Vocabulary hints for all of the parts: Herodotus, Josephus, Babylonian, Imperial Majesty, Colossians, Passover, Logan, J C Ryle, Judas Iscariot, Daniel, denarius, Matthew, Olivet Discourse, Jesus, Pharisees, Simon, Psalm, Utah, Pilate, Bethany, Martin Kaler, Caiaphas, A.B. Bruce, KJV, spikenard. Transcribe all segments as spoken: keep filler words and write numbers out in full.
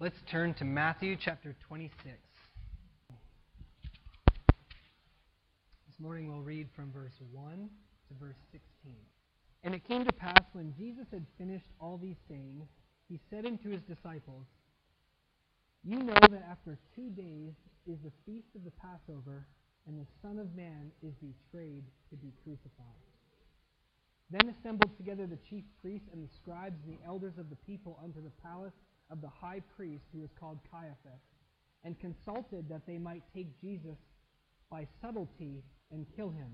Let's turn to Matthew chapter twenty-six. This morning we'll read from verse one to verse sixteen. And it came to pass, when Jesus had finished all these sayings, he said unto his disciples, You know that after two days is the feast of the Passover, and the Son of Man is betrayed to be crucified. Then assembled together the chief priests and the scribes and the elders of the people unto the palace of the high priest, who was called Caiaphas, and consulted that they might take Jesus by subtlety and kill him.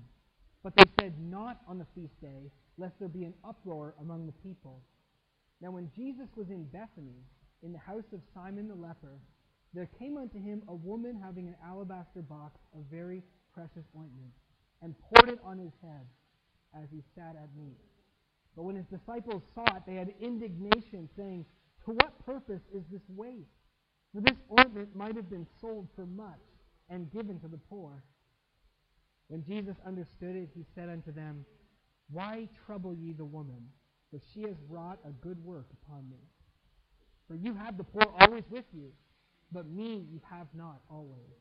But they said, Not on the feast day, lest there be an uproar among the people. Now when Jesus was in Bethany, in the house of Simon the leper, there came unto him a woman having an alabaster box of very precious ointment, and poured it on his head as he sat at meat. But when his disciples saw it, they had indignation, saying, To what purpose is this waste? For this ointment might have been sold for much and given to the poor. When Jesus understood it, he said unto them, Why trouble ye the woman? For she has wrought a good work upon me. For you have the poor always with you, but me you have not always.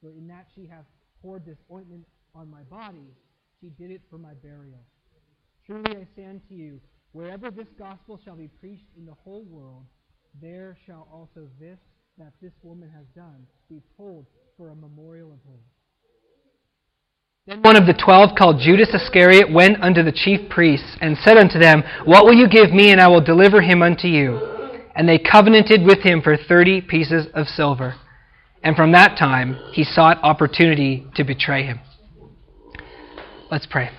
For in that she hath poured this ointment on my body, she did it for my burial. Truly I say unto you, wherever this gospel shall be preached in the whole world, there shall also this that this woman has done be told for a memorial of her. Then one of the twelve, called Judas Iscariot, went unto the chief priests, and said unto them, What will you give me, and I will deliver him unto you? And they covenanted with him for thirty pieces of silver. And from that time he sought opportunity to betray him. Let's pray.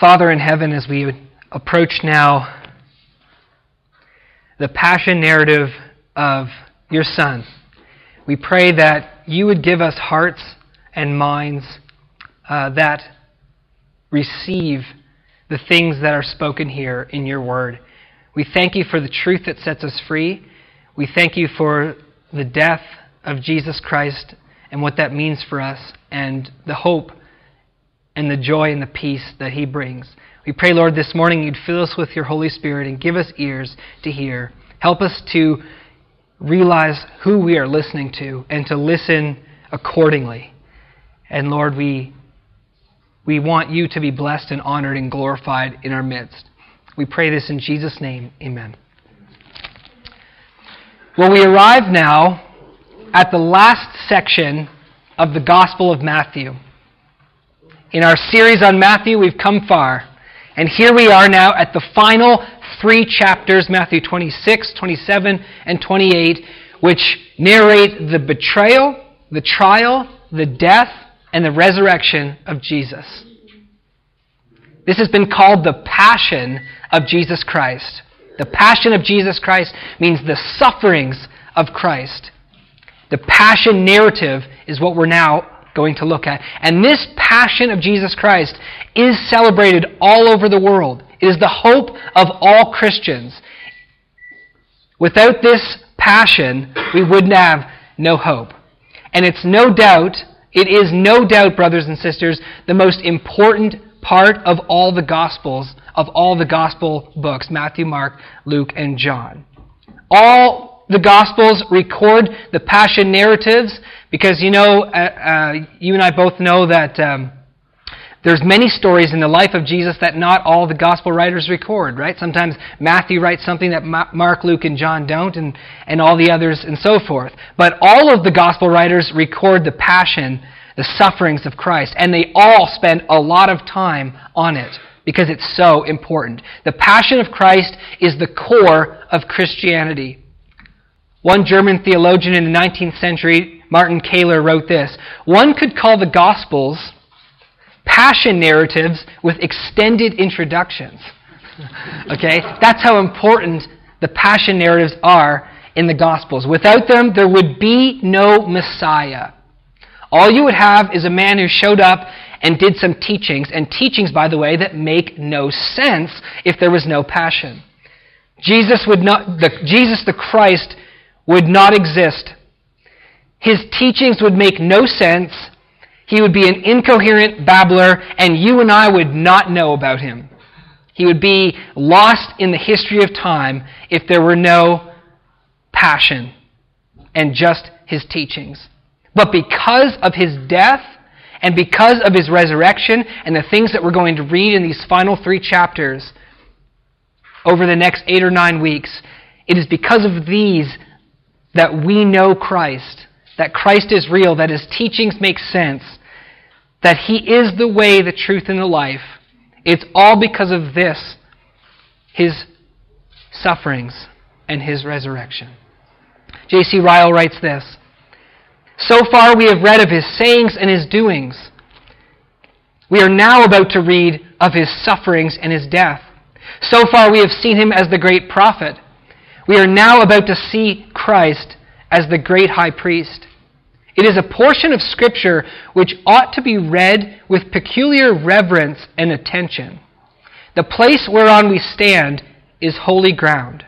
Father in heaven, as we approach now the passion narrative of your Son, we pray that you would give us hearts and minds uh, that receive the things that are spoken here in your word. We thank you for the truth that sets us free. We thank you for the death of Jesus Christ and what that means for us, and the hope and the joy and the peace that he brings. We pray, Lord, this morning you'd fill us with your Holy Spirit and give us ears to hear. Help us to realize who we are listening to and to listen accordingly. And Lord, we we want you to be blessed and honored and glorified in our midst. We pray this in Jesus' name. Amen. Well, we arrive now at the last section of the Gospel of Matthew. In our series on Matthew, we've come far. And here we are now at the final three chapters, Matthew twenty-six, twenty-seven, and twenty-eight, which narrate the betrayal, the trial, the death, and the resurrection of Jesus. This has been called the Passion of Jesus Christ. The Passion of Jesus Christ means the sufferings of Christ. The Passion narrative is what we're now going to look at. And this passion of Jesus Christ is celebrated all over the world. It is the hope of all Christians. Without this passion, we wouldn't have no hope. And it's no doubt, it is no doubt, brothers and sisters, the most important part of all the Gospels, of all the Gospel books, Matthew, Mark, Luke, and John. All the Gospels record the Passion narratives because, you know, uh, uh, you and I both know that um, there's many stories in the life of Jesus that not all the Gospel writers record, right? Sometimes Matthew writes something that Ma- Mark, Luke, and John don't, and, and all the others and so forth. But all of the Gospel writers record the Passion, the sufferings of Christ, and they all spend a lot of time on it because it's so important. The Passion of Christ is the core of Christianity. One German theologian in the nineteenth century, Martin Kaler, wrote this: One could call the Gospels passion narratives with extended introductions. Okay? That's how important the passion narratives are in the Gospels. Without them, there would be no Messiah. All you would have is a man who showed up and did some teachings, and teachings, by the way, that make no sense if there was no passion. Jesus would not, the, Jesus the Christ would not exist. His teachings would make no sense. He would be an incoherent babbler, and you and I would not know about him. He would be lost in the history of time if there were no passion and just his teachings. But because of his death and because of his resurrection and the things that we're going to read in these final three chapters over the next eight or nine weeks, it is because of these that we know Christ, that Christ is real, that his teachings make sense, that he is the way, the truth, and the life. It's all because of this, his sufferings and his resurrection. J C Ryle writes this, "So far we have read of his sayings and his doings. We are now about to read of his sufferings and his death. So far we have seen him as the great prophet. We are now about to see Christ as the great high priest. It is a portion of Scripture which ought to be read with peculiar reverence and attention. The place whereon we stand is holy ground.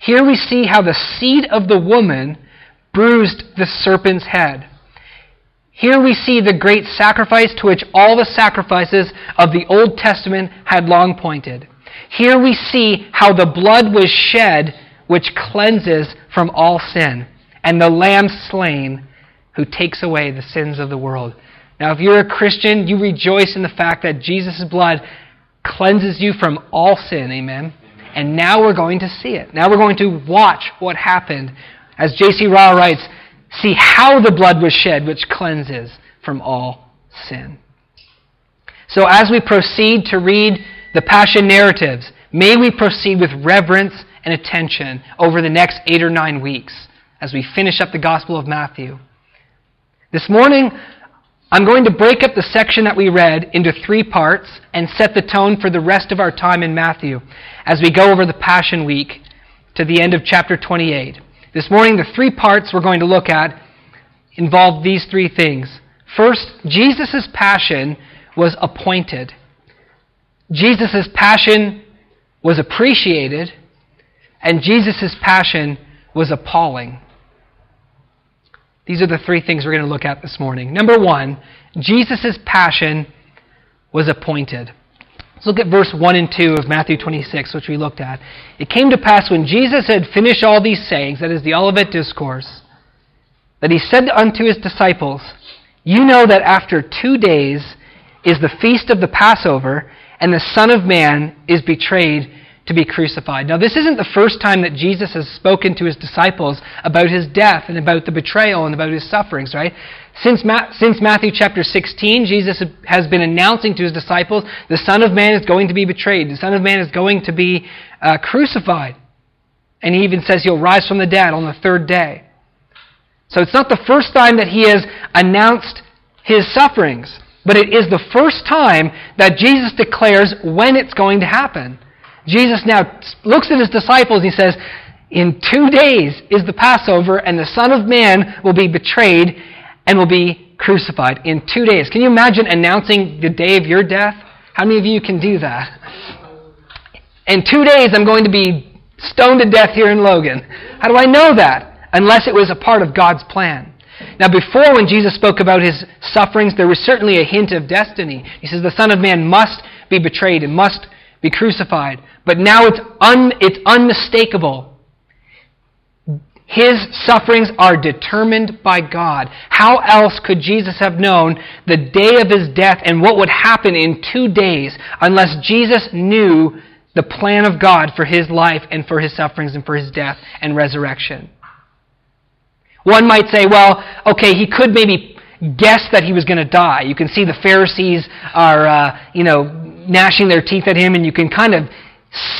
Here we see how the seed of the woman bruised the serpent's head. Here we see the great sacrifice to which all the sacrifices of the Old Testament had long pointed. Here we see how the blood was shed which cleanses from all sin, and the lamb slain who takes away the sins of the world." Now, if you're a Christian, you rejoice in the fact that Jesus' blood cleanses you from all sin, amen? And now we're going to see it. Now we're going to watch what happened. As J C Ryle writes, see how the blood was shed which cleanses from all sin. So as we proceed to read the Passion narratives, may we proceed with reverence and attention over the next eight or nine weeks as we finish up the Gospel of Matthew. This morning, I'm going to break up the section that we read into three parts and set the tone for the rest of our time in Matthew as we go over the Passion Week to the end of chapter twenty-eight. This morning, the three parts we're going to look at involve these three things. First, Jesus' passion was appointed. Jesus' passion was appreciated, and Jesus' passion was appalling. These are the three things we're going to look at this morning. Number one, Jesus' passion was appointed. Let's look at verse one and two of Matthew twenty-six, which we looked at. It came to pass when Jesus had finished all these sayings, that is the Olivet Discourse, that he said unto his disciples, "You know that after two days is the feast of the Passover, and the Son of Man is betrayed to be crucified." Now, this isn't the first time that Jesus has spoken to his disciples about his death and about the betrayal and about his sufferings, right? Since Ma- since Matthew chapter sixteen, Jesus has been announcing to his disciples, the Son of Man is going to be betrayed. The Son of Man is going to be uh, crucified. And he even says he'll rise from the dead on the third day. So it's not the first time that he has announced his sufferings, but it is the first time that Jesus declares when it's going to happen. Jesus now looks at his disciples and he says, in two days is the Passover, and the Son of Man will be betrayed and will be crucified. In two days. Can you imagine announcing the day of your death? How many of you can do that? In two days I'm going to be stoned to death here in Logan. How do I know that? Unless it was a part of God's plan. Now before, when Jesus spoke about his sufferings, there was certainly a hint of destiny. He says the Son of Man must be betrayed and must be crucified. But now it's un, it's unmistakable. His sufferings are determined by God. How else could Jesus have known the day of his death and what would happen in two days unless Jesus knew the plan of God for his life and for his sufferings and for his death and resurrection? One might say, well, okay, he could maybe guess that he was going to die. You can see the Pharisees are, uh, you know, gnashing their teeth at him, and you can kind of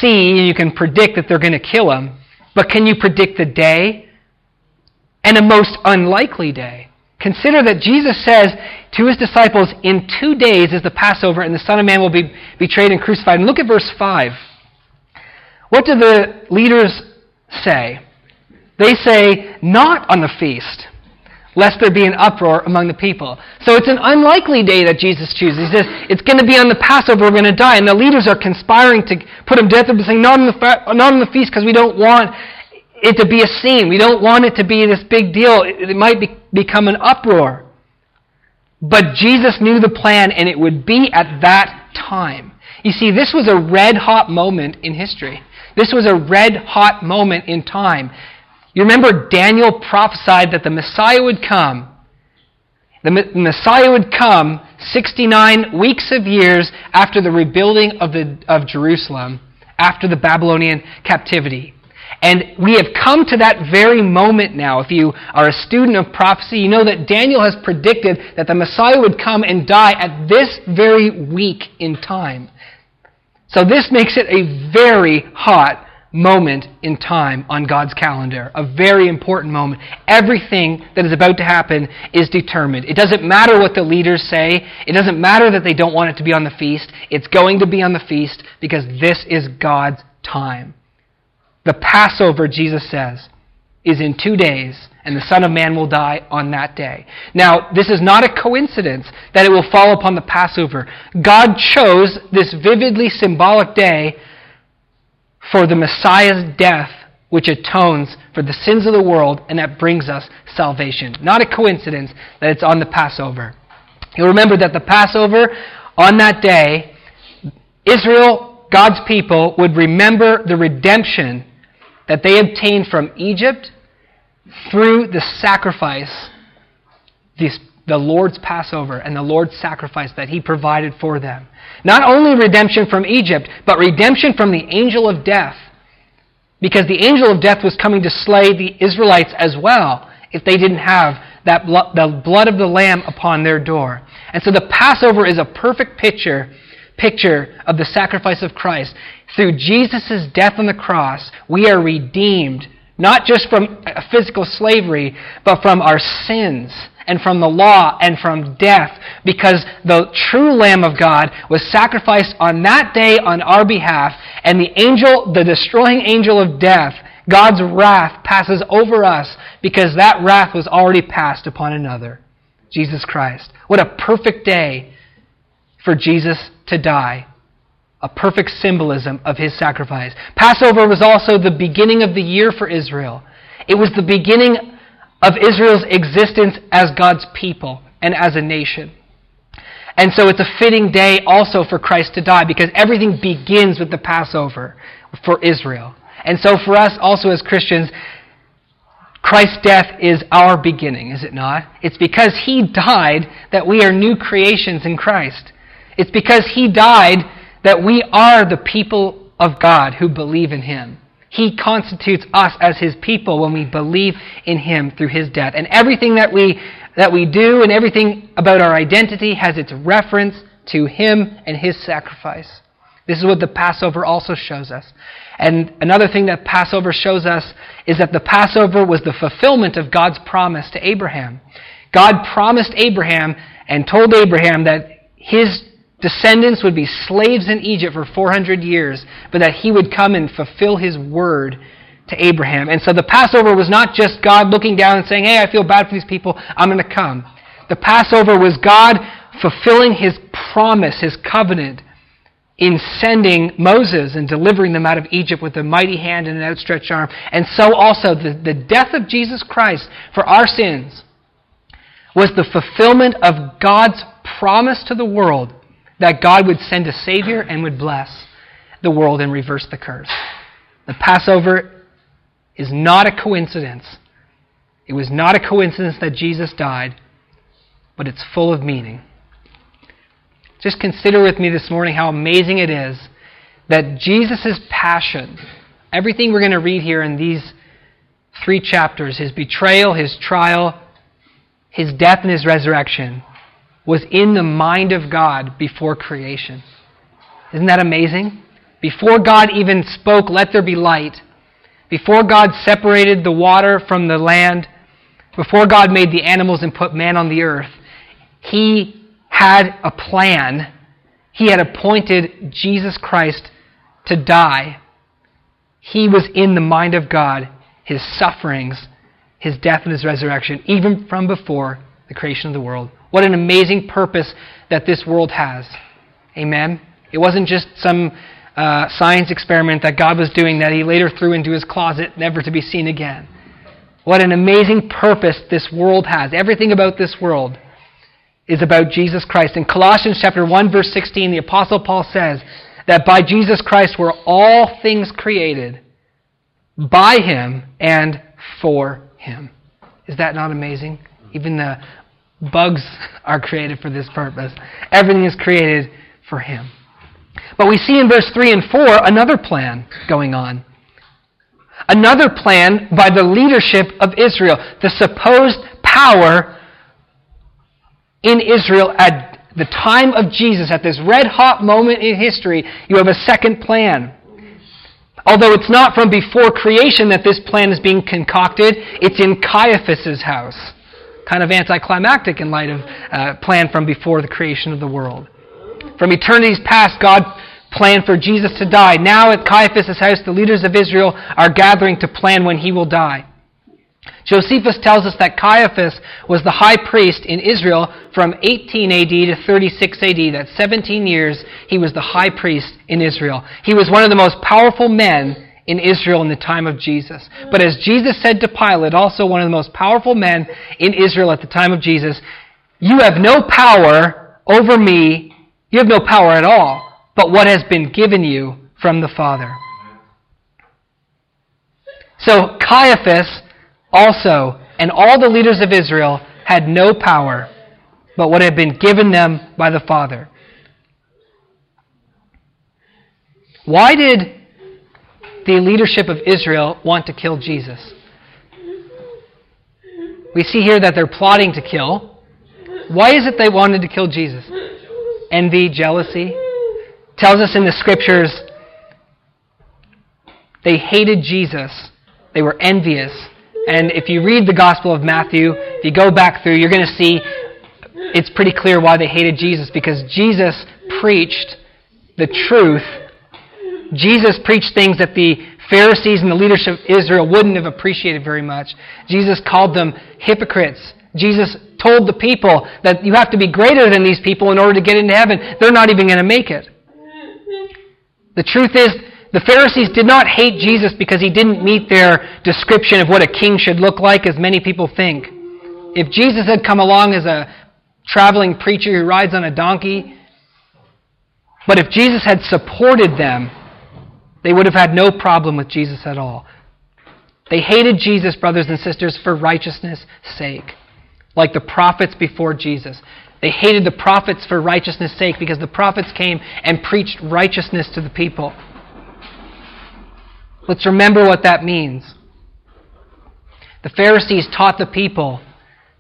see and you can predict that they're going to kill him. But can you predict the day? And a most unlikely day. Consider that Jesus says to his disciples, in two days is the Passover and the Son of Man will be betrayed and crucified. And look at verse five. What do the leaders say? They say, "Not on the feast, lest there be an uproar among the people." So it's an unlikely day that Jesus chooses. He says, it's going to be on the Passover, we're going to die. And the leaders are conspiring to put him to death and saying, not on the, fa- not on the feast, because we don't want it to be a scene. We don't want it to be this big deal. It, it might be, become an uproar. But Jesus knew the plan, and it would be at that time. You see, this was a red-hot moment in history. This was a red-hot moment in time. You remember Daniel prophesied that the Messiah would come. The Messiah would come sixty-nine weeks of years after the rebuilding of, the, of Jerusalem, after the Babylonian captivity. And we have come to that very moment now. If you are a student of prophecy, you know that Daniel has predicted that the Messiah would come and die at this very week in time. So this makes it a very hot moment in time on God's calendar, a very important moment. Everything that is about to happen is determined. It doesn't matter what the leaders say. It doesn't matter that they don't want it to be on the feast. It's going to be on the feast because this is God's time. The Passover, Jesus says, is in two days, and the Son of Man will die on that day. Now, this is not a coincidence that it will fall upon the Passover. God chose this vividly symbolic day for the Messiah's death, which atones for the sins of the world, and that brings us salvation. Not a coincidence that it's on the Passover. You'll remember that the Passover, on that day, Israel, God's people, would remember the redemption that they obtained from Egypt through the sacrifice, this, the Lord's Passover and the Lord's sacrifice that He provided for them. Not only redemption from Egypt, but redemption from the angel of death, because the angel of death was coming to slay the Israelites as well if they didn't have that blood, the blood of the Lamb upon their door. And so the Passover is a perfect picture picture of the sacrifice of Christ. Through Jesus' death on the cross, we are redeemed, not just from physical slavery, but from our sins and from the law and from death, because the true Lamb of God was sacrificed on that day on our behalf, and the angel, the destroying angel of death, God's wrath passes over us because that wrath was already passed upon another, Jesus Christ. What a perfect day for Jesus to die. A perfect symbolism of His sacrifice. Passover was also the beginning of the year for Israel. It was the beginning of Israel's existence as God's people and as a nation. And so it's a fitting day also for Christ to die, because everything begins with the Passover for Israel. And so for us also as Christians, Christ's death is our beginning, is it not? It's because He died that we are new creations in Christ. It's because He died that we are the people of God who believe in Him. He constitutes us as His people when we believe in Him through His death. And everything that we that we do and everything about our identity has its reference to Him and His sacrifice. This is what the Passover also shows us. And another thing that Passover shows us is that the Passover was the fulfillment of God's promise to Abraham. God promised Abraham and told Abraham that his descendants would be slaves in Egypt for four hundred years, but that He would come and fulfill His word to Abraham. And so the Passover was not just God looking down and saying, hey, I feel bad for these people, I'm going to come. The Passover was God fulfilling His promise, His covenant, in sending Moses and delivering them out of Egypt with a mighty hand and an outstretched arm. And so also the, the death of Jesus Christ for our sins was the fulfillment of God's promise to the world that God would send a Savior and would bless the world and reverse the curse. The Passover is not a coincidence. It was not a coincidence that Jesus died, but it's full of meaning. Just consider with me this morning how amazing it is that Jesus' passion, everything we're going to read here in these three chapters, His betrayal, His trial, His death, and His resurrection, was in the mind of God before creation. Isn't that amazing? Before God even spoke, let there be light, before God separated the water from the land, before God made the animals and put man on the earth, He had a plan. He had appointed Jesus Christ to die. He was in the mind of God, His sufferings, His death, and His resurrection, even from before the creation of the world. What an amazing purpose that this world has. Amen? It wasn't just some uh, science experiment that God was doing that He later threw into His closet, never to be seen again. What an amazing purpose this world has. Everything about this world is about Jesus Christ. In Colossians chapter one, verse sixteen, the Apostle Paul says that by Jesus Christ were all things created, by him and for him. Is that not amazing? Even the bugs are created for this purpose. Everything is created for him. But we see in verse three and four another plan going on. Another plan by the leadership of Israel. The supposed power in Israel at the time of Jesus, at this red-hot moment in history, you have a second plan. Although it's not from before creation that this plan is being concocted, it's in Caiaphas' house. Kind of anticlimactic in light of uh, plan from before the creation of the world. From eternities past, God planned for Jesus to die. Now at Caiaphas' house, the leaders of Israel are gathering to plan when he will die. Josephus tells us that Caiaphas was the high priest in Israel from eighteen A D to thirty-six A D. That's seventeen years he was the high priest in Israel. He was one of the most powerful men in Israel in the time of Jesus. But as Jesus said to Pilate, also one of the most powerful men in Israel at the time of Jesus, "You have no power over me. You have no power at all, but what has been given you from the Father." So Caiaphas also, and all the leaders of Israel, had no power, but what had been given them by the Father. Why did the leadership of Israel want to kill Jesus? We see here that they're plotting to kill. Why is it they wanted to kill Jesus? Envy, jealousy. It tells us in the scriptures they hated Jesus. They were envious. And if you read the Gospel of Matthew, if you go back through, you're going to see it's pretty clear why they hated Jesus, because Jesus preached the truth. Jesus preached things that the Pharisees and the leadership of Israel wouldn't have appreciated very much. Jesus called them hypocrites. Jesus told the people that you have to be greater than these people in order to get into heaven. They're not even going to make it. The truth is, the Pharisees did not hate Jesus because he didn't meet their description of what a king should look like, as many people think. If Jesus had come along as a traveling preacher who rides on a donkey, but if Jesus had supported them, they would have had no problem with Jesus at all. They hated Jesus, brothers and sisters, for righteousness' sake, like the prophets before Jesus. They hated the prophets for righteousness' sake because the prophets came and preached righteousness to the people. Let's remember what that means. The Pharisees taught the people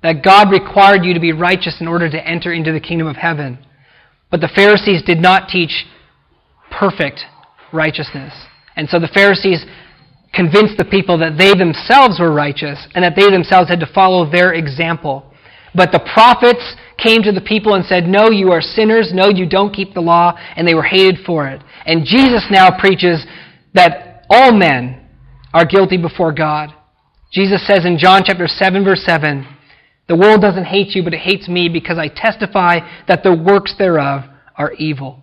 that God required you to be righteous in order to enter into the kingdom of heaven. But the Pharisees did not teach perfect righteousness. And so the Pharisees convinced the people that they themselves were righteous and that they themselves had to follow their example. But the prophets came to the people and said, "No, you are sinners. No, you don't keep the law." And they were hated for it. And Jesus now preaches that all men are guilty before God. Jesus says in John chapter seven, verse seven, "The world doesn't hate you, but it hates me because I testify that the works thereof are evil."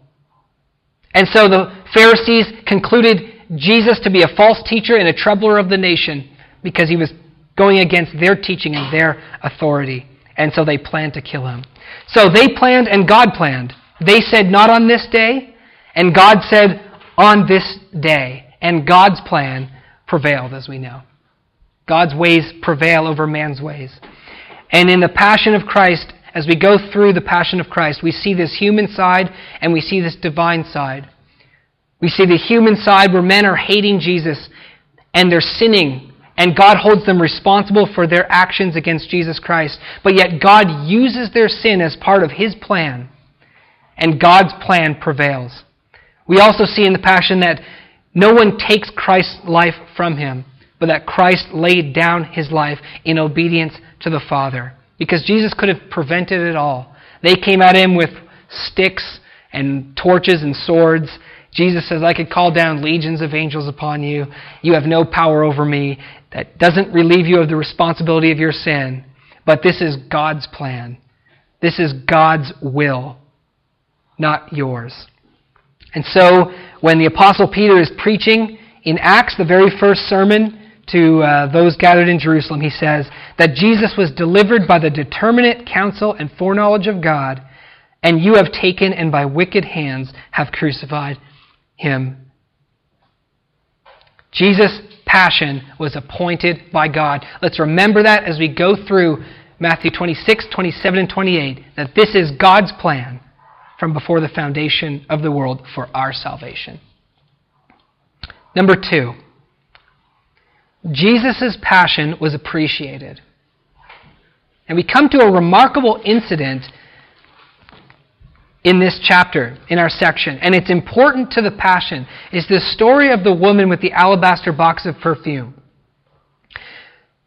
And so the Pharisees concluded Jesus to be a false teacher and a troubler of the nation because he was going against their teaching and their authority. And so they planned to kill him. So they planned and God planned. They said, "Not on this day," and God said, "On this day." And God's plan prevailed, as we know. God's ways prevail over man's ways. And in the Passion of Christ, as we go through the Passion of Christ, we see this human side and we see this divine side. We see the human side where men are hating Jesus and they're sinning, and God holds them responsible for their actions against Jesus Christ. But yet God uses their sin as part of his plan, and God's plan prevails. We also see in the Passion that no one takes Christ's life from him, but that Christ laid down his life in obedience to the Father. Because Jesus could have prevented it all. They came at him with sticks and torches and swords. Jesus says, "I could call down legions of angels upon you. You have no power over me." That doesn't relieve you of the responsibility of your sin. But this is God's plan. This is God's will, not yours. And so when the Apostle Peter is preaching in Acts, the very first sermon, to uh, those gathered in Jerusalem, he says that Jesus was delivered by the determinate counsel and foreknowledge of God, and you have taken and by wicked hands have crucified him. Jesus' passion was appointed by God. Let's remember that as we go through Matthew twenty-six, twenty-seven, and twenty-eight, that this is God's plan from before the foundation of the world for our salvation. Number two, Jesus' passion was appreciated. And we come to a remarkable incident in this chapter, in our section, and it's important to the passion. It's the story of the woman with the alabaster box of perfume.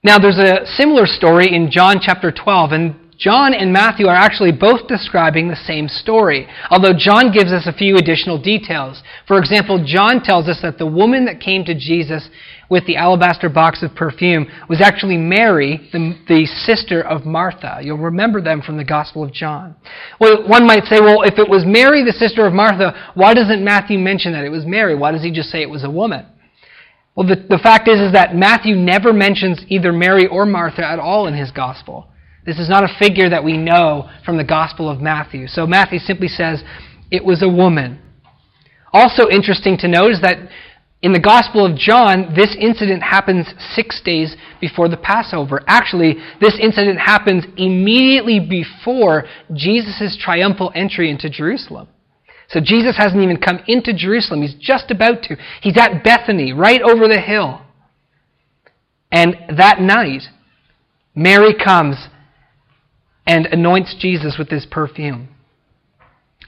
Now, there's a similar story in John chapter twelve, and John and Matthew are actually both describing the same story, although John gives us a few additional details. For example, John tells us that the woman that came to Jesus with the alabaster box of perfume was actually Mary, the, the sister of Martha. You'll remember them from the Gospel of John. Well, one might say, well, if it was Mary, the sister of Martha, why doesn't Matthew mention that it was Mary? Why does he just say it was a woman? Well, the, the fact is, is that Matthew never mentions either Mary or Martha at all in his Gospel. This is not a figure that we know from the Gospel of Matthew. So Matthew simply says, it was a woman. Also interesting to note is that in the Gospel of John, this incident happens six days before the Passover. Actually, this incident happens immediately before Jesus' triumphal entry into Jerusalem. So Jesus hasn't even come into Jerusalem. He's just about to. He's at Bethany, right over the hill. And that night, Mary comes and anoints Jesus with this perfume.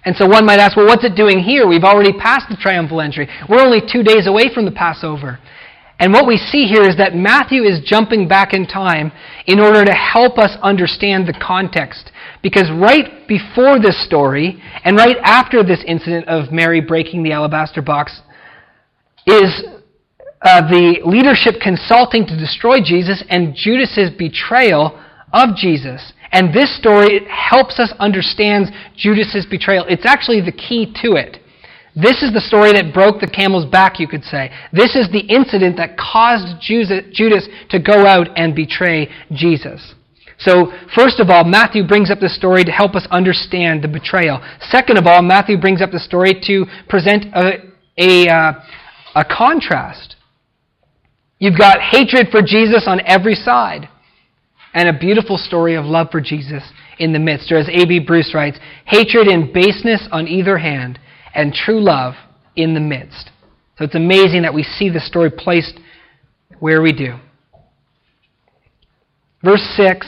And so one might ask, well, what's it doing here? We've already passed the triumphal entry. We're only two days away from the Passover. And what we see here is that Matthew is jumping back in time in order to help us understand the context. Because right before this story, and right after this incident of Mary breaking the alabaster box, is uh, the leadership consulting to destroy Jesus and Judas' betrayal of Jesus. And this story helps us understand Judas' betrayal. It's actually the key to it. This is the story that broke the camel's back, you could say. This is the incident that caused Judas to go out and betray Jesus. So, first of all, Matthew brings up the story to help us understand the betrayal. Second of all, Matthew brings up the story to present a, a, uh, a contrast. You've got hatred for Jesus on every side, and a beautiful story of love for Jesus in the midst. Or as A B Bruce writes, hatred and baseness on either hand, and true love in the midst. So it's amazing that we see the story placed where we do. Verse six,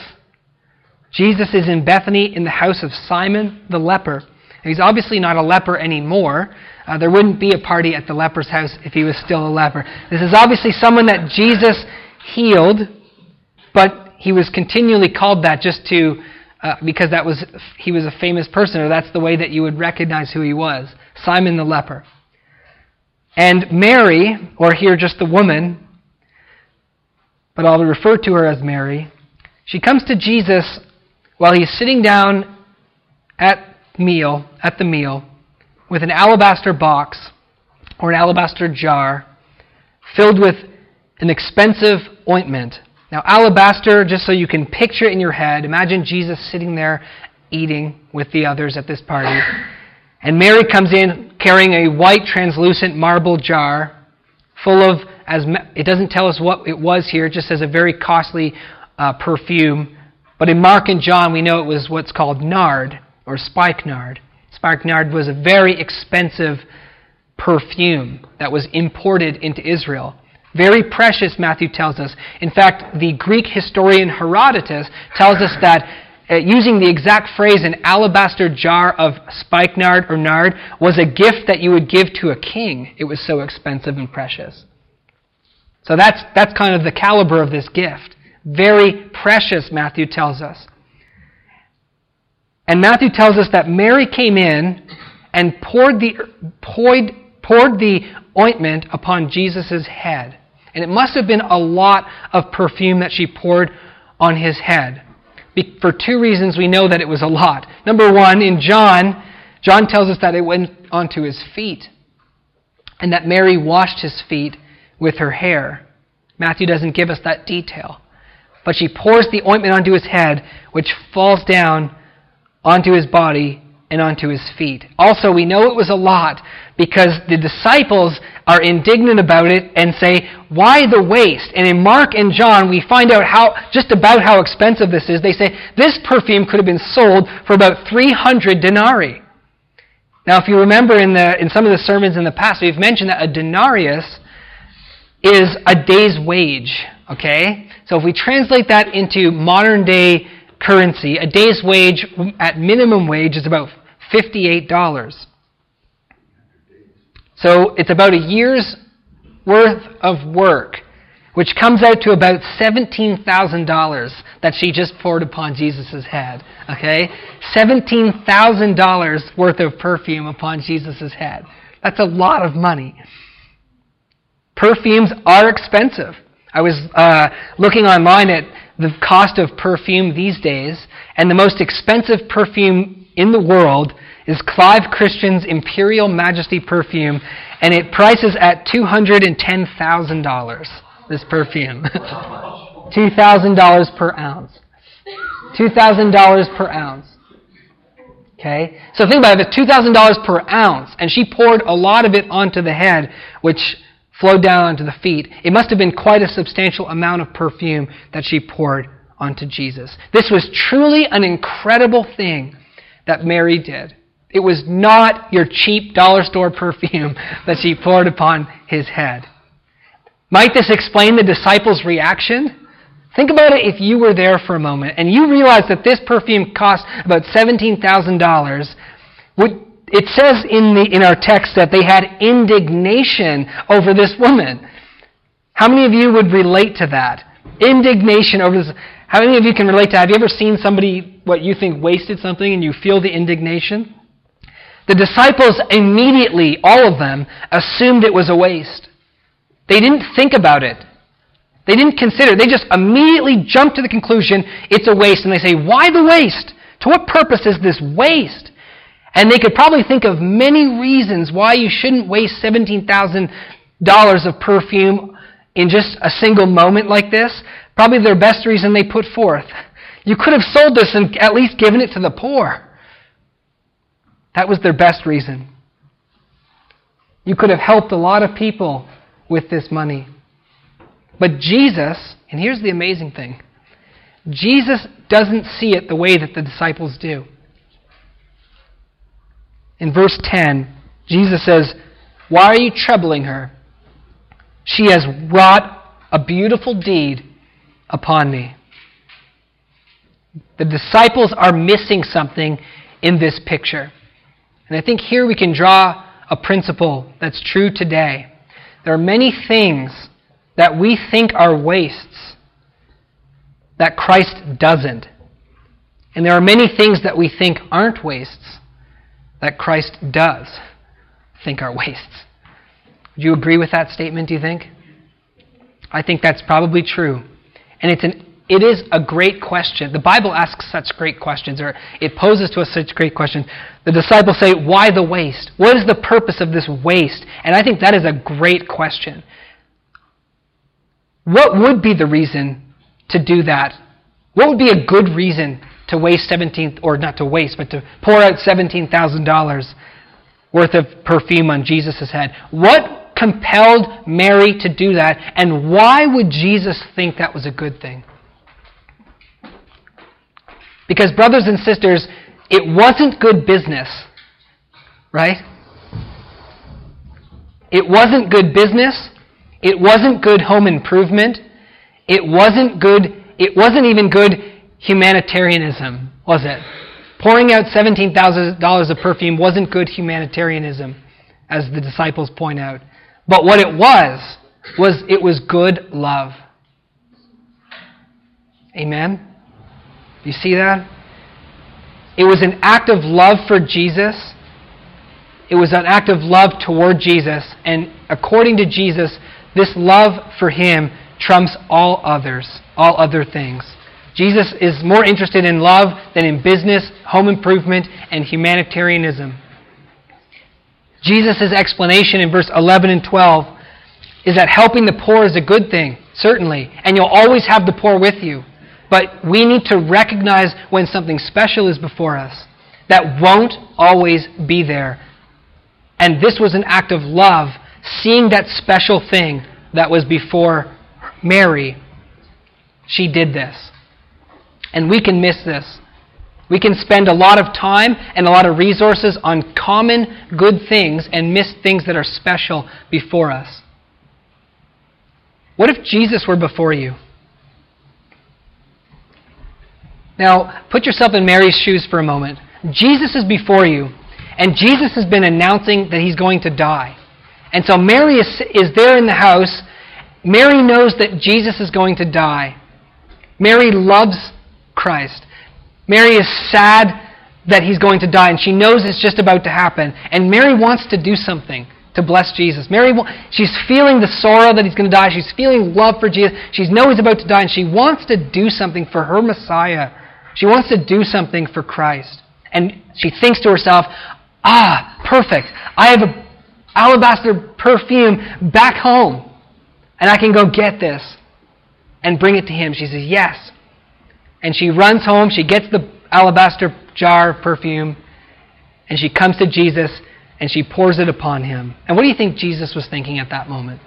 Jesus is in Bethany in the house of Simon the leper. Now, he's obviously not a leper anymore. Uh, there wouldn't be a party at the leper's house if he was still a leper. This is obviously someone that Jesus healed, but he was continually called that just to, uh, because that was he was a famous person, or that's the way that you would recognize who he was. Simon the leper. And Mary, or here just the woman, but I'll refer to her as Mary, she comes to Jesus while he's sitting down at meal, at the meal, with an alabaster box, or an alabaster jar, filled with an expensive ointment. Now, alabaster, just so you can picture it in your head, imagine Jesus sitting there eating with the others at this party. And Mary comes in carrying a white, translucent marble jar full of, as it doesn't tell us what it was here, it just says a very costly uh, perfume. But in Mark and John, we know it was what's called nard, or spikenard. Spikenard was a very expensive perfume that was imported into Israel. Very precious, Matthew tells us. In fact, the Greek historian Herodotus tells us that uh, using the exact phrase, an alabaster jar of spikenard or nard, was a gift that you would give to a king. It was so expensive and precious. So that's, that's kind of the caliber of this gift. Very precious, Matthew tells us. And Matthew tells us that Mary came in and poured the... poured poured the ointment upon Jesus' head. And it must have been a lot of perfume that she poured on his head. Be- for two reasons we know that it was a lot. Number one, in John, John tells us that it went onto his feet, and that Mary washed his feet with her hair. Matthew doesn't give us that detail. But she pours the ointment onto his head, which falls down onto his body, and onto his feet. Also, we know it was a lot because the disciples are indignant about it and say, why the waste? And in Mark and John, we find out how just about how expensive this is. They say, this perfume could have been sold for about three hundred denarii. Now, if you remember in the in some of the sermons in the past, we've mentioned that a denarius is a day's wage, okay? So if we translate that into modern-day currency, a day's wage at minimum wage is about fifty-eight dollars. So it's about a year's worth of work, which comes out to about seventeen thousand dollars that she just poured upon Jesus' head, okay? seventeen thousand dollars worth of perfume upon Jesus' head. That's a lot of money. Perfumes are expensive. I was uh, looking online at the cost of perfume these days, and the most expensive perfume in the world is Clive Christian's Imperial Majesty perfume, and it prices at two hundred ten thousand dollars, this perfume. two thousand dollars per ounce. two thousand dollars per ounce. Okay? So think about it, it's two thousand dollars per ounce, and she poured a lot of it onto the head, which flowed down onto the feet. It must have been quite a substantial amount of perfume that she poured onto Jesus. This was truly an incredible thing that Mary did. It was not your cheap dollar store perfume that she poured upon his head. Might this explain the disciples' reaction? Think about it if you were there for a moment and you realized that this perfume cost about seventeen thousand dollars. Would It says in the in our text that they had indignation over this woman. How many of you would relate to that? Indignation over this. How many of you can relate to that? Have you ever seen somebody, what you think, wasted something and you feel the indignation? The disciples immediately, all of them, assumed it was a waste. They didn't think about it. They didn't consider it. They just immediately jumped to the conclusion, it's a waste. And they say, why the waste? To what purpose is this waste? And they could probably think of many reasons why you shouldn't waste seventeen thousand dollars of perfume in just a single moment like this. Probably their best reason they put forth. You could have sold this and at least given it to the poor. That was their best reason. You could have helped a lot of people with this money. But Jesus, and here's the amazing thing, Jesus doesn't see it the way that the disciples do. In verse ten, Jesus says, why are you troubling her? She has wrought a beautiful deed upon me. The disciples are missing something in this picture. And I think here we can draw a principle that's true today. There are many things that we think are wastes that Christ doesn't. And there are many things that we think aren't wastes that Christ does think are wastes. Would you agree with that statement, do you think? I think that's probably true. And it's an, it is a great question. The Bible asks such great questions, or it poses to us such great questions. The disciples say, why the waste? What is the purpose of this waste? And I think that is a great question. What would be the reason to do that? What would be a good reason to waste seventeen, or not to waste, but to pour out seventeen thousand dollars worth of perfume on Jesus' head? What compelled Mary to do that, and why would Jesus think that was a good thing? Because, brothers and sisters, it wasn't good business, right? It wasn't good business. It wasn't good home improvement. It wasn't good, it wasn't even good humanitarianism, was it? Pouring out seventeen thousand dollars of perfume wasn't good humanitarianism, as the disciples point out. But what it was, was it was good love. Amen? You see that? It was an act of love for Jesus. It was an act of love toward Jesus. And according to Jesus, this love for him trumps all others, all other things. Jesus is more interested in love than in business, home improvement, and humanitarianism. Jesus' explanation in verse eleven and twelve is that helping the poor is a good thing, certainly, and you'll always have the poor with you. But we need to recognize when something special is before us. that won't always be there. And this was an act of love, seeing that special thing that was before Mary. She did this. And we can miss this. We can spend a lot of time and a lot of resources on common good things and miss things that are special before us. What if Jesus were before you? Now, put yourself in Mary's shoes for a moment. Jesus is before you, and Jesus has been announcing that he's going to die. And so Mary is, is there in the house. Mary knows that Jesus is going to die. Mary loves Christ. Mary is sad that he's going to die, and she knows it's just about to happen. And Mary wants to do something to bless Jesus. Mary, she's feeling the sorrow that he's going to die. She's feeling love for Jesus. She knows he's about to die, and she wants to do something for her Messiah. She wants to do something for Christ. And she thinks to herself, ah, perfect. I have an alabaster perfume back home, and I can go get this and bring it to him. She says, yes. And she runs home, she gets the alabaster jar of perfume, and she comes to Jesus, and she pours it upon him. And what do you think Jesus was thinking at that moment?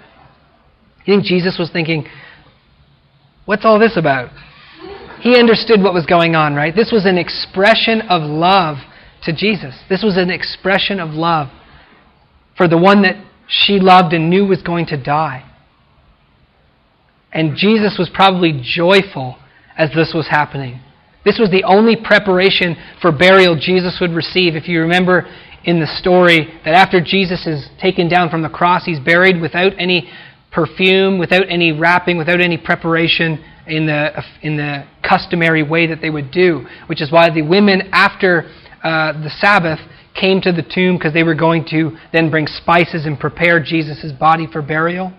You think Jesus was thinking, what's all this about? He understood what was going on, right? This was an expression of love to Jesus. This was an expression of love for the one that she loved and knew was going to die. And Jesus was probably joyful as this was happening. This was the only preparation for burial Jesus would receive. If you remember in the story that after Jesus is taken down from the cross, he's buried without any perfume, without any wrapping, without any preparation in the in the customary way that they would do, which is why the women after uh, the Sabbath came to the tomb, because they were going to then bring spices and prepare Jesus' body for burial,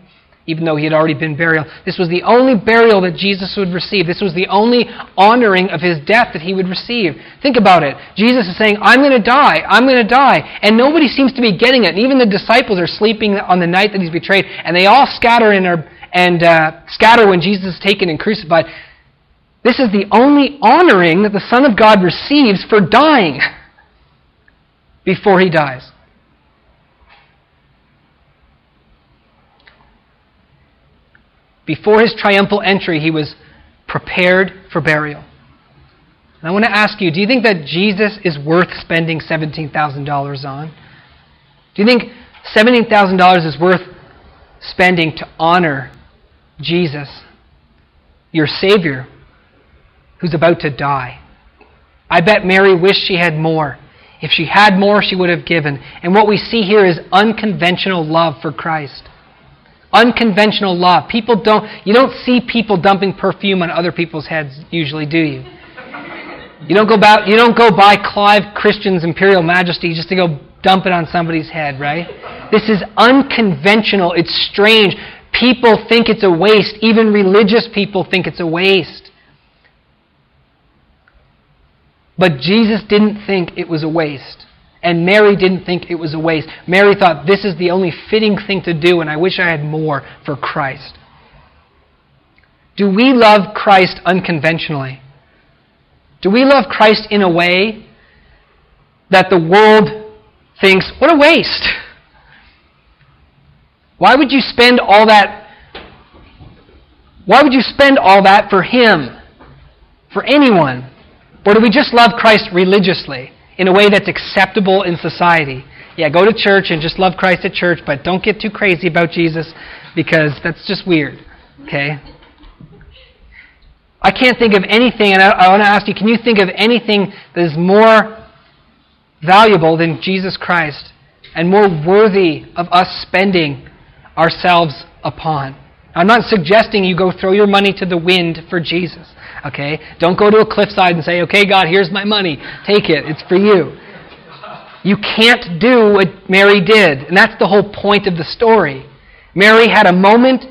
even though he had already been buried. This was the only burial that Jesus would receive. This was the only honoring of his death that he would receive. Think about it. Jesus is saying, I'm going to die, I'm going to die. And nobody seems to be getting it. And even the disciples are sleeping on the night that he's betrayed, and they all scatter in our, and uh, scatter when Jesus is taken and crucified. This is the only honoring that the Son of God receives for dying before he dies. Before his triumphal entry, he was prepared for burial. And I want to ask you, do you think that Jesus is worth spending seventeen thousand dollars on? Do you think seventeen thousand dollars is worth spending to honor Jesus, your Savior, who's about to die? I bet Mary wished she had more. If she had more, she would have given. And what we see here is unconventional love for Christ. Unconventional love. People don't, you don't see people dumping perfume on other people's heads usually, do you? You don't go about, you don't go buy Clive Christian's Imperial Majesty just to go dump it on somebody's head, right? This is unconventional. It's strange. People think it's a waste. Even religious people think it's a waste. But Jesus didn't think it was a waste. And Mary didn't think it was a waste. Mary thought, this is the only fitting thing to do, and I wish I had more for Christ. Do we love Christ unconventionally? Do we love Christ in a way that the world thinks, what a waste? Why would you spend all that? Why would you spend all that for him? For anyone? Or do we just love Christ religiously, in a way that's acceptable in society? Yeah, go to church and just love Christ at church, but don't get too crazy about Jesus, because that's just weird. Okay? I can't think of anything, and I, I want to ask you, can you think of anything that is more valuable than Jesus Christ and more worthy of us spending ourselves upon? I'm not suggesting you go throw your money to the wind for Jesus, okay? Don't go to a cliffside and say, okay, God, here's my money. Take it. It's for you. You can't do what Mary did, and that's the whole point of the story. Mary had a moment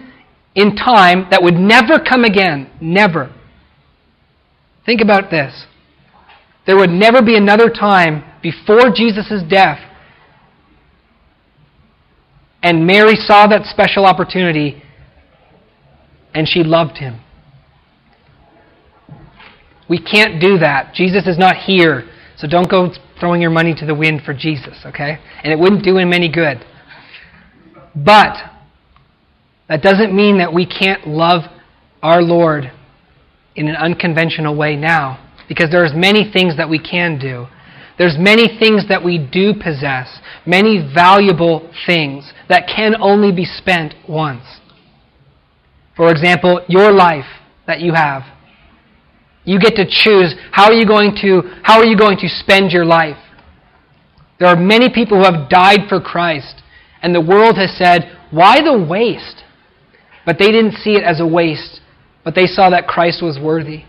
in time that would never come again. Never. Think about this. There would never be another time before Jesus' death, and Mary saw that special opportunity, and she loved him. We can't do that. Jesus is not here, so don't go throwing your money to the wind for Jesus, okay? And it wouldn't do him any good. But that doesn't mean that we can't love our Lord in an unconventional way now, because there's many things that we can do. There's many things that we do possess, many valuable things that can only be spent once. For example, your life that you have. You get to choose how are you going to how are you going to spend your life. There are many people who have died for Christ, and the world has said, "Why the waste?" But they didn't see it as a waste, but they saw that Christ was worthy.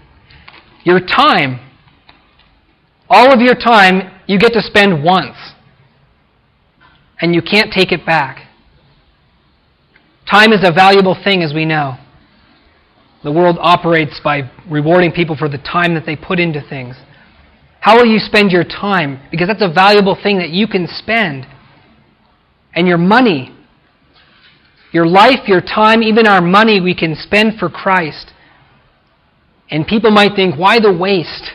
Your time, all of your time, you get to spend once, and you can't take it back. Time is a valuable thing, as we know. The world operates by rewarding people for the time that they put into things. How will you spend your time? Because that's a valuable thing that you can spend. And your money, your life, your time, even our money we can spend for Christ. And people might think, why the waste?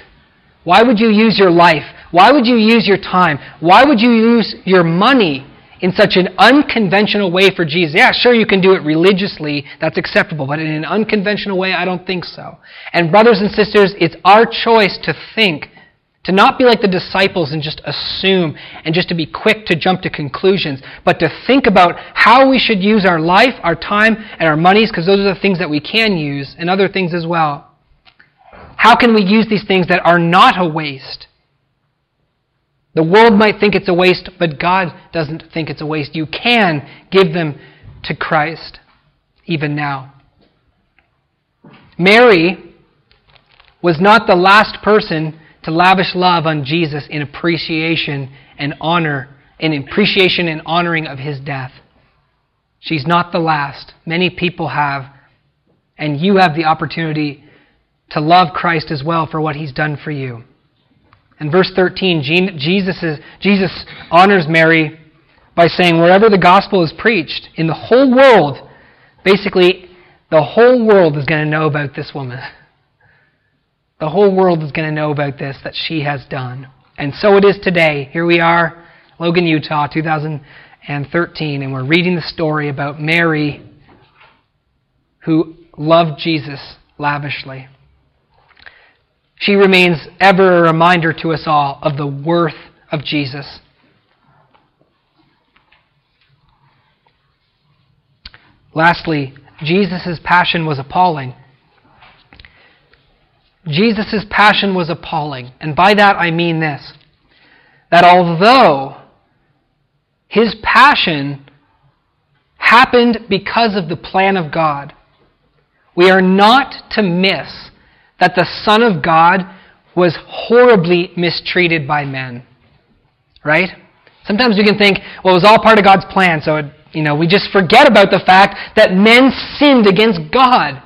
Why would you use your life? Why would you use your time? Why would you use your money in such an unconventional way for Jesus? Yeah, sure, you can do it religiously. That's acceptable. But in an unconventional way, I don't think so. And brothers and sisters, it's our choice to think, to not be like the disciples and just assume and just to be quick to jump to conclusions, but to think about how we should use our life, our time, and our monies, because those are the things that we can use, and other things as well. How can we use these things that are not a waste? The world might think it's a waste, but God doesn't think it's a waste. You can give them to Christ, even now. Mary was not the last person to lavish love on Jesus in appreciation and honor, in appreciation and honoring of his death. She's not the last. Many people have, and you have the opportunity to love Christ as well for what he's done for you. In verse thirteen, Jesus, is, Jesus honors Mary by saying, wherever the gospel is preached in the whole world, basically the whole world is going to know about this woman. The whole world is going to know about this that she has done. And so it is today. Here we are, Logan, Utah, two thousand thirteen, and we're reading the story about Mary who loved Jesus lavishly. She remains ever a reminder to us all of the worth of Jesus. Lastly, Jesus' passion was appalling. Jesus' passion was appalling. And by that I mean this, that although his passion happened because of the plan of God, we are not to miss that the Son of God was horribly mistreated by men. Right? Sometimes we can think, well, it was all part of God's plan, so it, you know, we just forget about the fact that men sinned against God.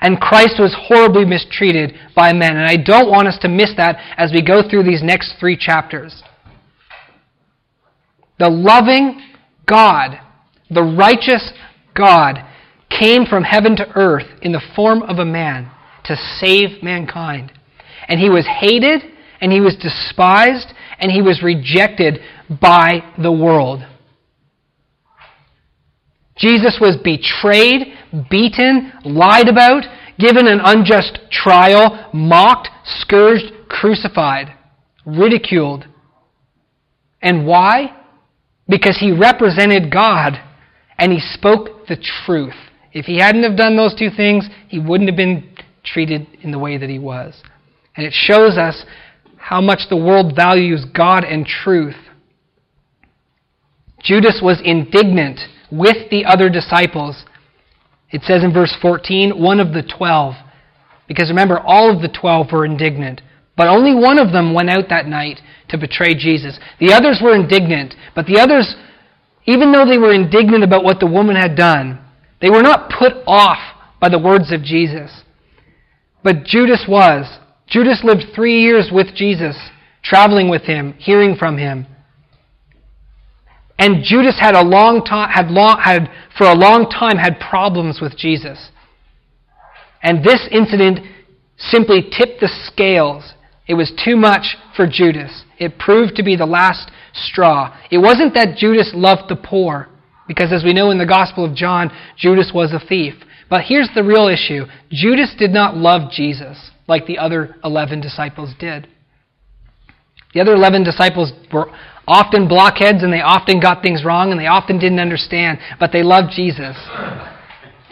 And Christ was horribly mistreated by men. And I don't want us to miss that as we go through these next three chapters. The loving God, the righteous God, came from heaven to earth in the form of a man to save mankind. And he was hated, and he was despised, and he was rejected by the world. Jesus was betrayed, beaten, lied about, given an unjust trial, mocked, scourged, crucified, ridiculed. And why? Because he represented God, and he spoke the truth. If he hadn't have done those two things, he wouldn't have been treated in the way that he was. And it shows us how much the world values God and truth. Judas was indignant with the other disciples. It says in verse fourteen, one of the twelve. Because remember, all of the twelve were indignant. But only one of them went out that night to betray Jesus. The others were indignant. But the others, even though they were indignant about what the woman had done, they were not put off by the words of Jesus. But Judas was. Judas lived three years with Jesus, traveling with him, hearing from him. And Judas had a long time, had long, had for a long time had problems with Jesus. And this incident simply tipped the scales. It was too much for Judas. It proved to be the last straw. It wasn't that Judas loved the poor, because as we know in the Gospel of John, Judas was a thief. But here's the real issue. Judas did not love Jesus like the other eleven disciples did. The other eleven disciples were often blockheads, and they often got things wrong, and they often didn't understand, but they loved Jesus.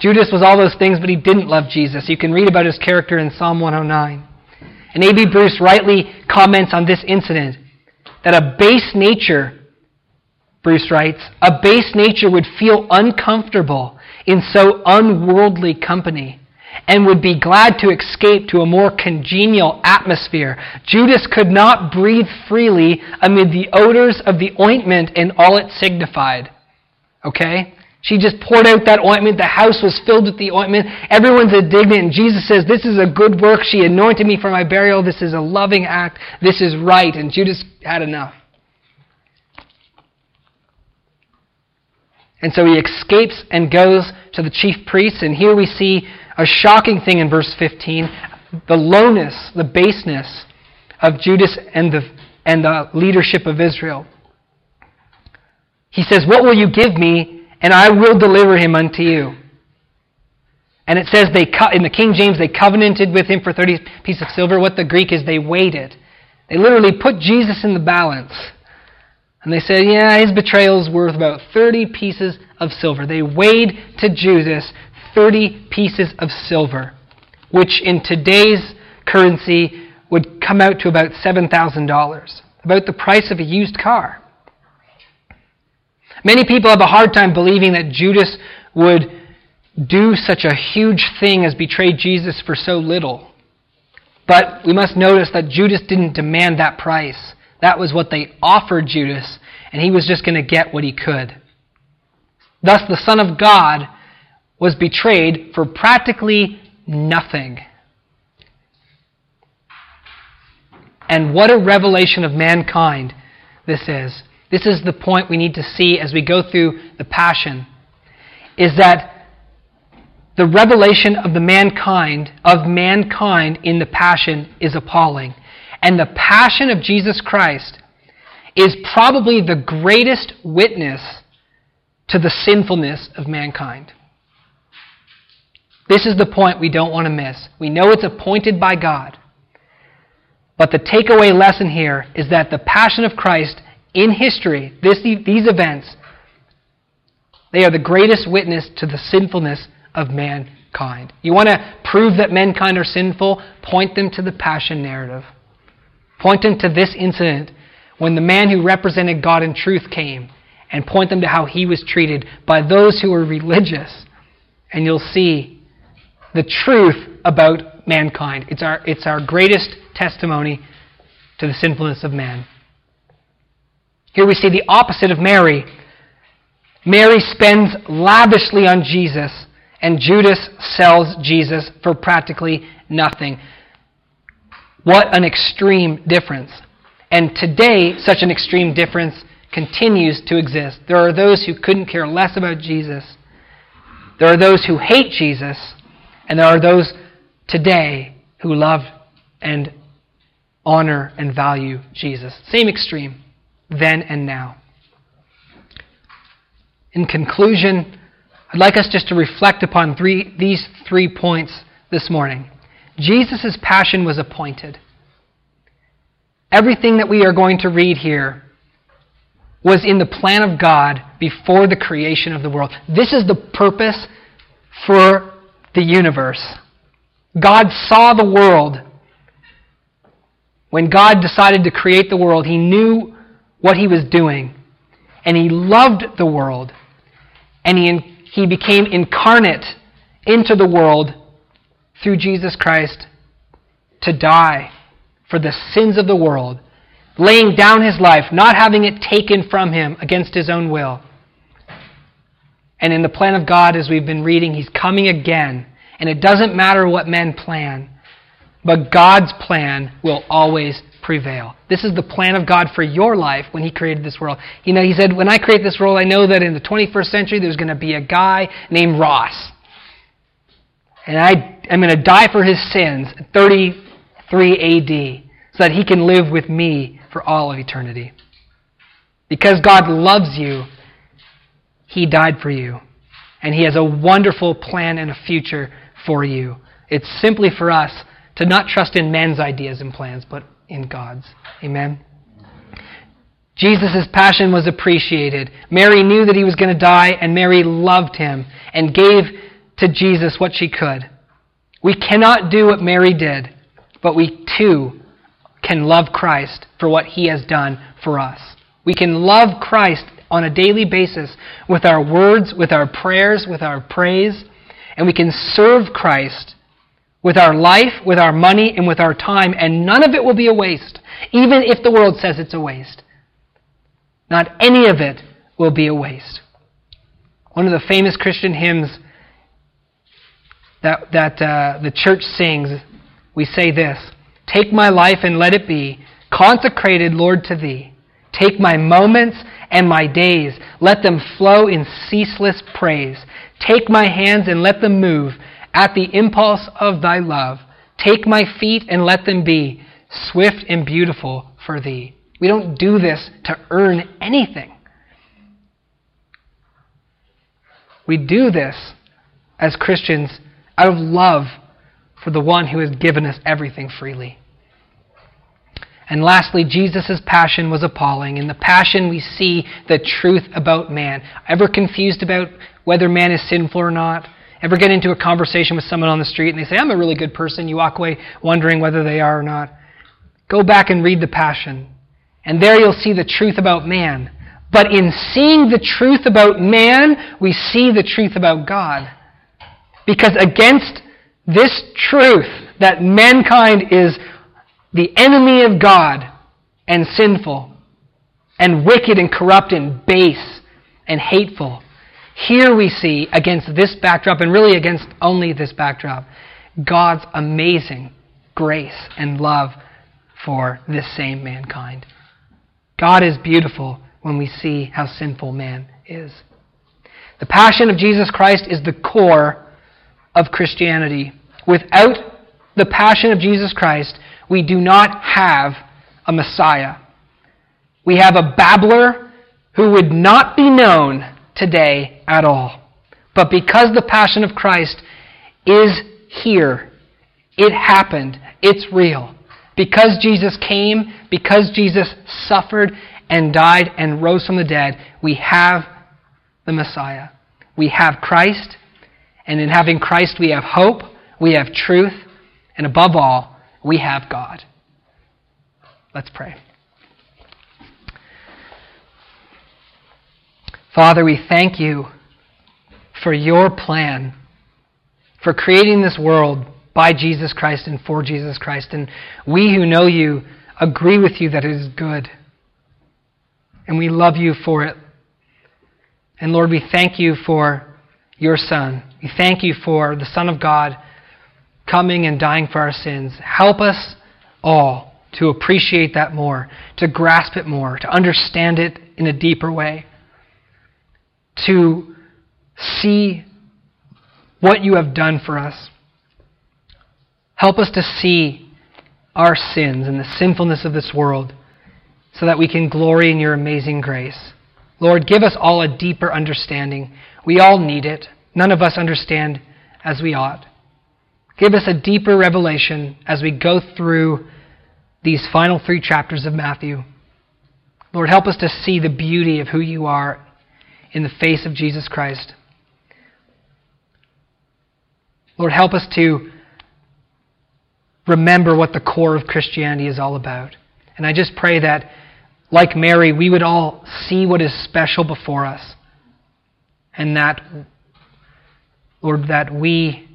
Judas was all those things, but he didn't love Jesus. You can read about his character in Psalm one oh nine. And A B Bruce rightly comments on this incident that a base nature, Bruce writes, a base nature would feel uncomfortable in so unworldly company and would be glad to escape to a more congenial atmosphere. Judas could not breathe freely amid the odors of the ointment and all it signified. Okay? She just poured out that ointment. The house was filled with the ointment. Everyone's indignant. And Jesus says, this is a good work. She anointed me for my burial. This is a loving act. This is right. And Judas had enough. And so he escapes and goes to the chief priests. And here we see a shocking thing in verse fifteen. The lowness, the baseness of Judas and the, and the leadership of Israel. He says, what will you give me? And I will deliver him unto you. And it says they co- in the King James, they covenanted with him for thirty pieces of silver. What the Greek is, they weighed it. They literally put Jesus in the balance. And they said, yeah, his betrayal's worth about thirty pieces of silver. They weighed to Judas thirty pieces of silver, which in today's currency would come out to about seven thousand dollars, about the price of a used car. Many people have a hard time believing that Judas would do such a huge thing as betray Jesus for so little. But we must notice that Judas didn't demand that price. That was what they offered Judas, and he was just going to get what he could. Thus, the Son of God was betrayed for practically nothing. And what a revelation of mankind this is. This is the point we need to see as we go through the Passion, is that the revelation of the mankind, of mankind in the Passion is appalling. And the Passion of Jesus Christ is probably the greatest witness to the sinfulness of mankind. This is the point we don't want to miss. We know it's appointed by God. But the takeaway lesson here is that the Passion of Christ in history, this, these events, they are the greatest witness to the sinfulness of mankind. You want to prove that mankind are sinful? Point them to the Passion narrative. Point them to this incident when the man who represented God in truth came, and point them to how he was treated by those who were religious. And you'll see the truth about mankind. It's our, it's our greatest testimony to the sinfulness of man. Here we see the opposite of Mary. Mary spends lavishly on Jesus, and Judas sells Jesus for practically nothing. What an extreme difference. And today, such an extreme difference continues to exist. There are those who couldn't care less about Jesus. There are those who hate Jesus, and there are those today who love and honor and value Jesus. Same extreme. Then and now. In conclusion, I'd like us just to reflect upon three, these three points this morning. Jesus' passion was appointed. Everything that we are going to read here was in the plan of God before the creation of the world. This is the purpose for the universe. God saw the world. When God decided to create the world, He knew what He was doing. And He loved the world. And he, he became incarnate into the world through Jesus Christ to die for the sins of the world, laying down His life, not having it taken from Him against His own will. And in the plan of God, as we've been reading, He's coming again. And it doesn't matter what men plan, but God's plan will always prevail. This is the plan of God for your life when He created this world. You know, He said, when I create this world, I know that in the twenty-first century there's going to be a guy named Ross. And I, I'm going to die for his sins at thirty-three A D so that he can live with me for all of eternity. Because God loves you, He died for you. And He has a wonderful plan and a future for you. It's simply for us to not trust in men's ideas and plans, but in God's. Amen? Jesus' passion was appreciated. Mary knew that He was going to die, and Mary loved Him and gave to Jesus what she could. We cannot do what Mary did, but we too can love Christ for what He has done for us. We can love Christ on a daily basis with our words, with our prayers, with our praise, and we can serve Christ with our life, with our money, and with our time, and none of it will be a waste, even if the world says it's a waste. Not any of it will be a waste. One of the famous Christian hymns that, that uh, the church sings, we say this: "Take my life and let it be consecrated, Lord, to Thee. Take my moments and my days. Let them flow in ceaseless praise. Take my hands and let them move at the impulse of Thy love. Take my feet and let them be swift and beautiful for Thee." We don't do this to earn anything. We do this as Christians out of love for the one who has given us everything freely. And lastly, Jesus' passion was appalling. In the passion we see the truth about man. Ever confused about whether man is sinful or not? Ever get into a conversation with someone on the street and they say, "I'm a really good person." You walk away wondering whether they are or not. Go back and read the passion. And there you'll see the truth about man. But in seeing the truth about man, we see the truth about God. Because against this truth that mankind is the enemy of God and sinful and wicked and corrupt and base and hateful, here we see against this backdrop, and really against only this backdrop, God's amazing grace and love for this same mankind. God is beautiful when we see how sinful man is. The passion of Jesus Christ is the core of Christianity. Without the passion of Jesus Christ, we do not have a Messiah. We have a babbler who would not be known today at all. But because the passion of Christ is here, it happened, it's real. Because Jesus came, because Jesus suffered and died and rose from the dead, we have the Messiah. We have Christ. And in having Christ, we have hope, we have truth, and above all, we have God. Let's pray. Father, we thank You for Your plan, for creating this world by Jesus Christ and for Jesus Christ. And we who know You agree with You that it is good. And we love You for it. And Lord, we thank You for Your Son. We thank You for the Son of God coming and dying for our sins. Help us all to appreciate that more, to grasp it more, to understand it in a deeper way, to see what You have done for us. Help us to see our sins and the sinfulness of this world so that we can glory in Your amazing grace. Lord, give us all a deeper understanding. We all need it. None of us understand as we ought. Give us a deeper revelation as we go through these final three chapters of Matthew. Lord, help us to see the beauty of who You are in the face of Jesus Christ. Lord, help us to remember what the core of Christianity is all about. And I just pray that, like Mary, we would all see what is special before us. And that, Lord, that we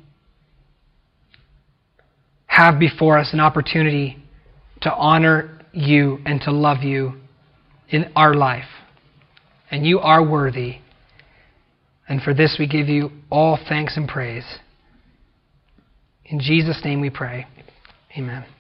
have before us an opportunity to honor You and to love You in our life. And You are worthy. And for this we give You all thanks and praise. In Jesus' name we pray. Amen.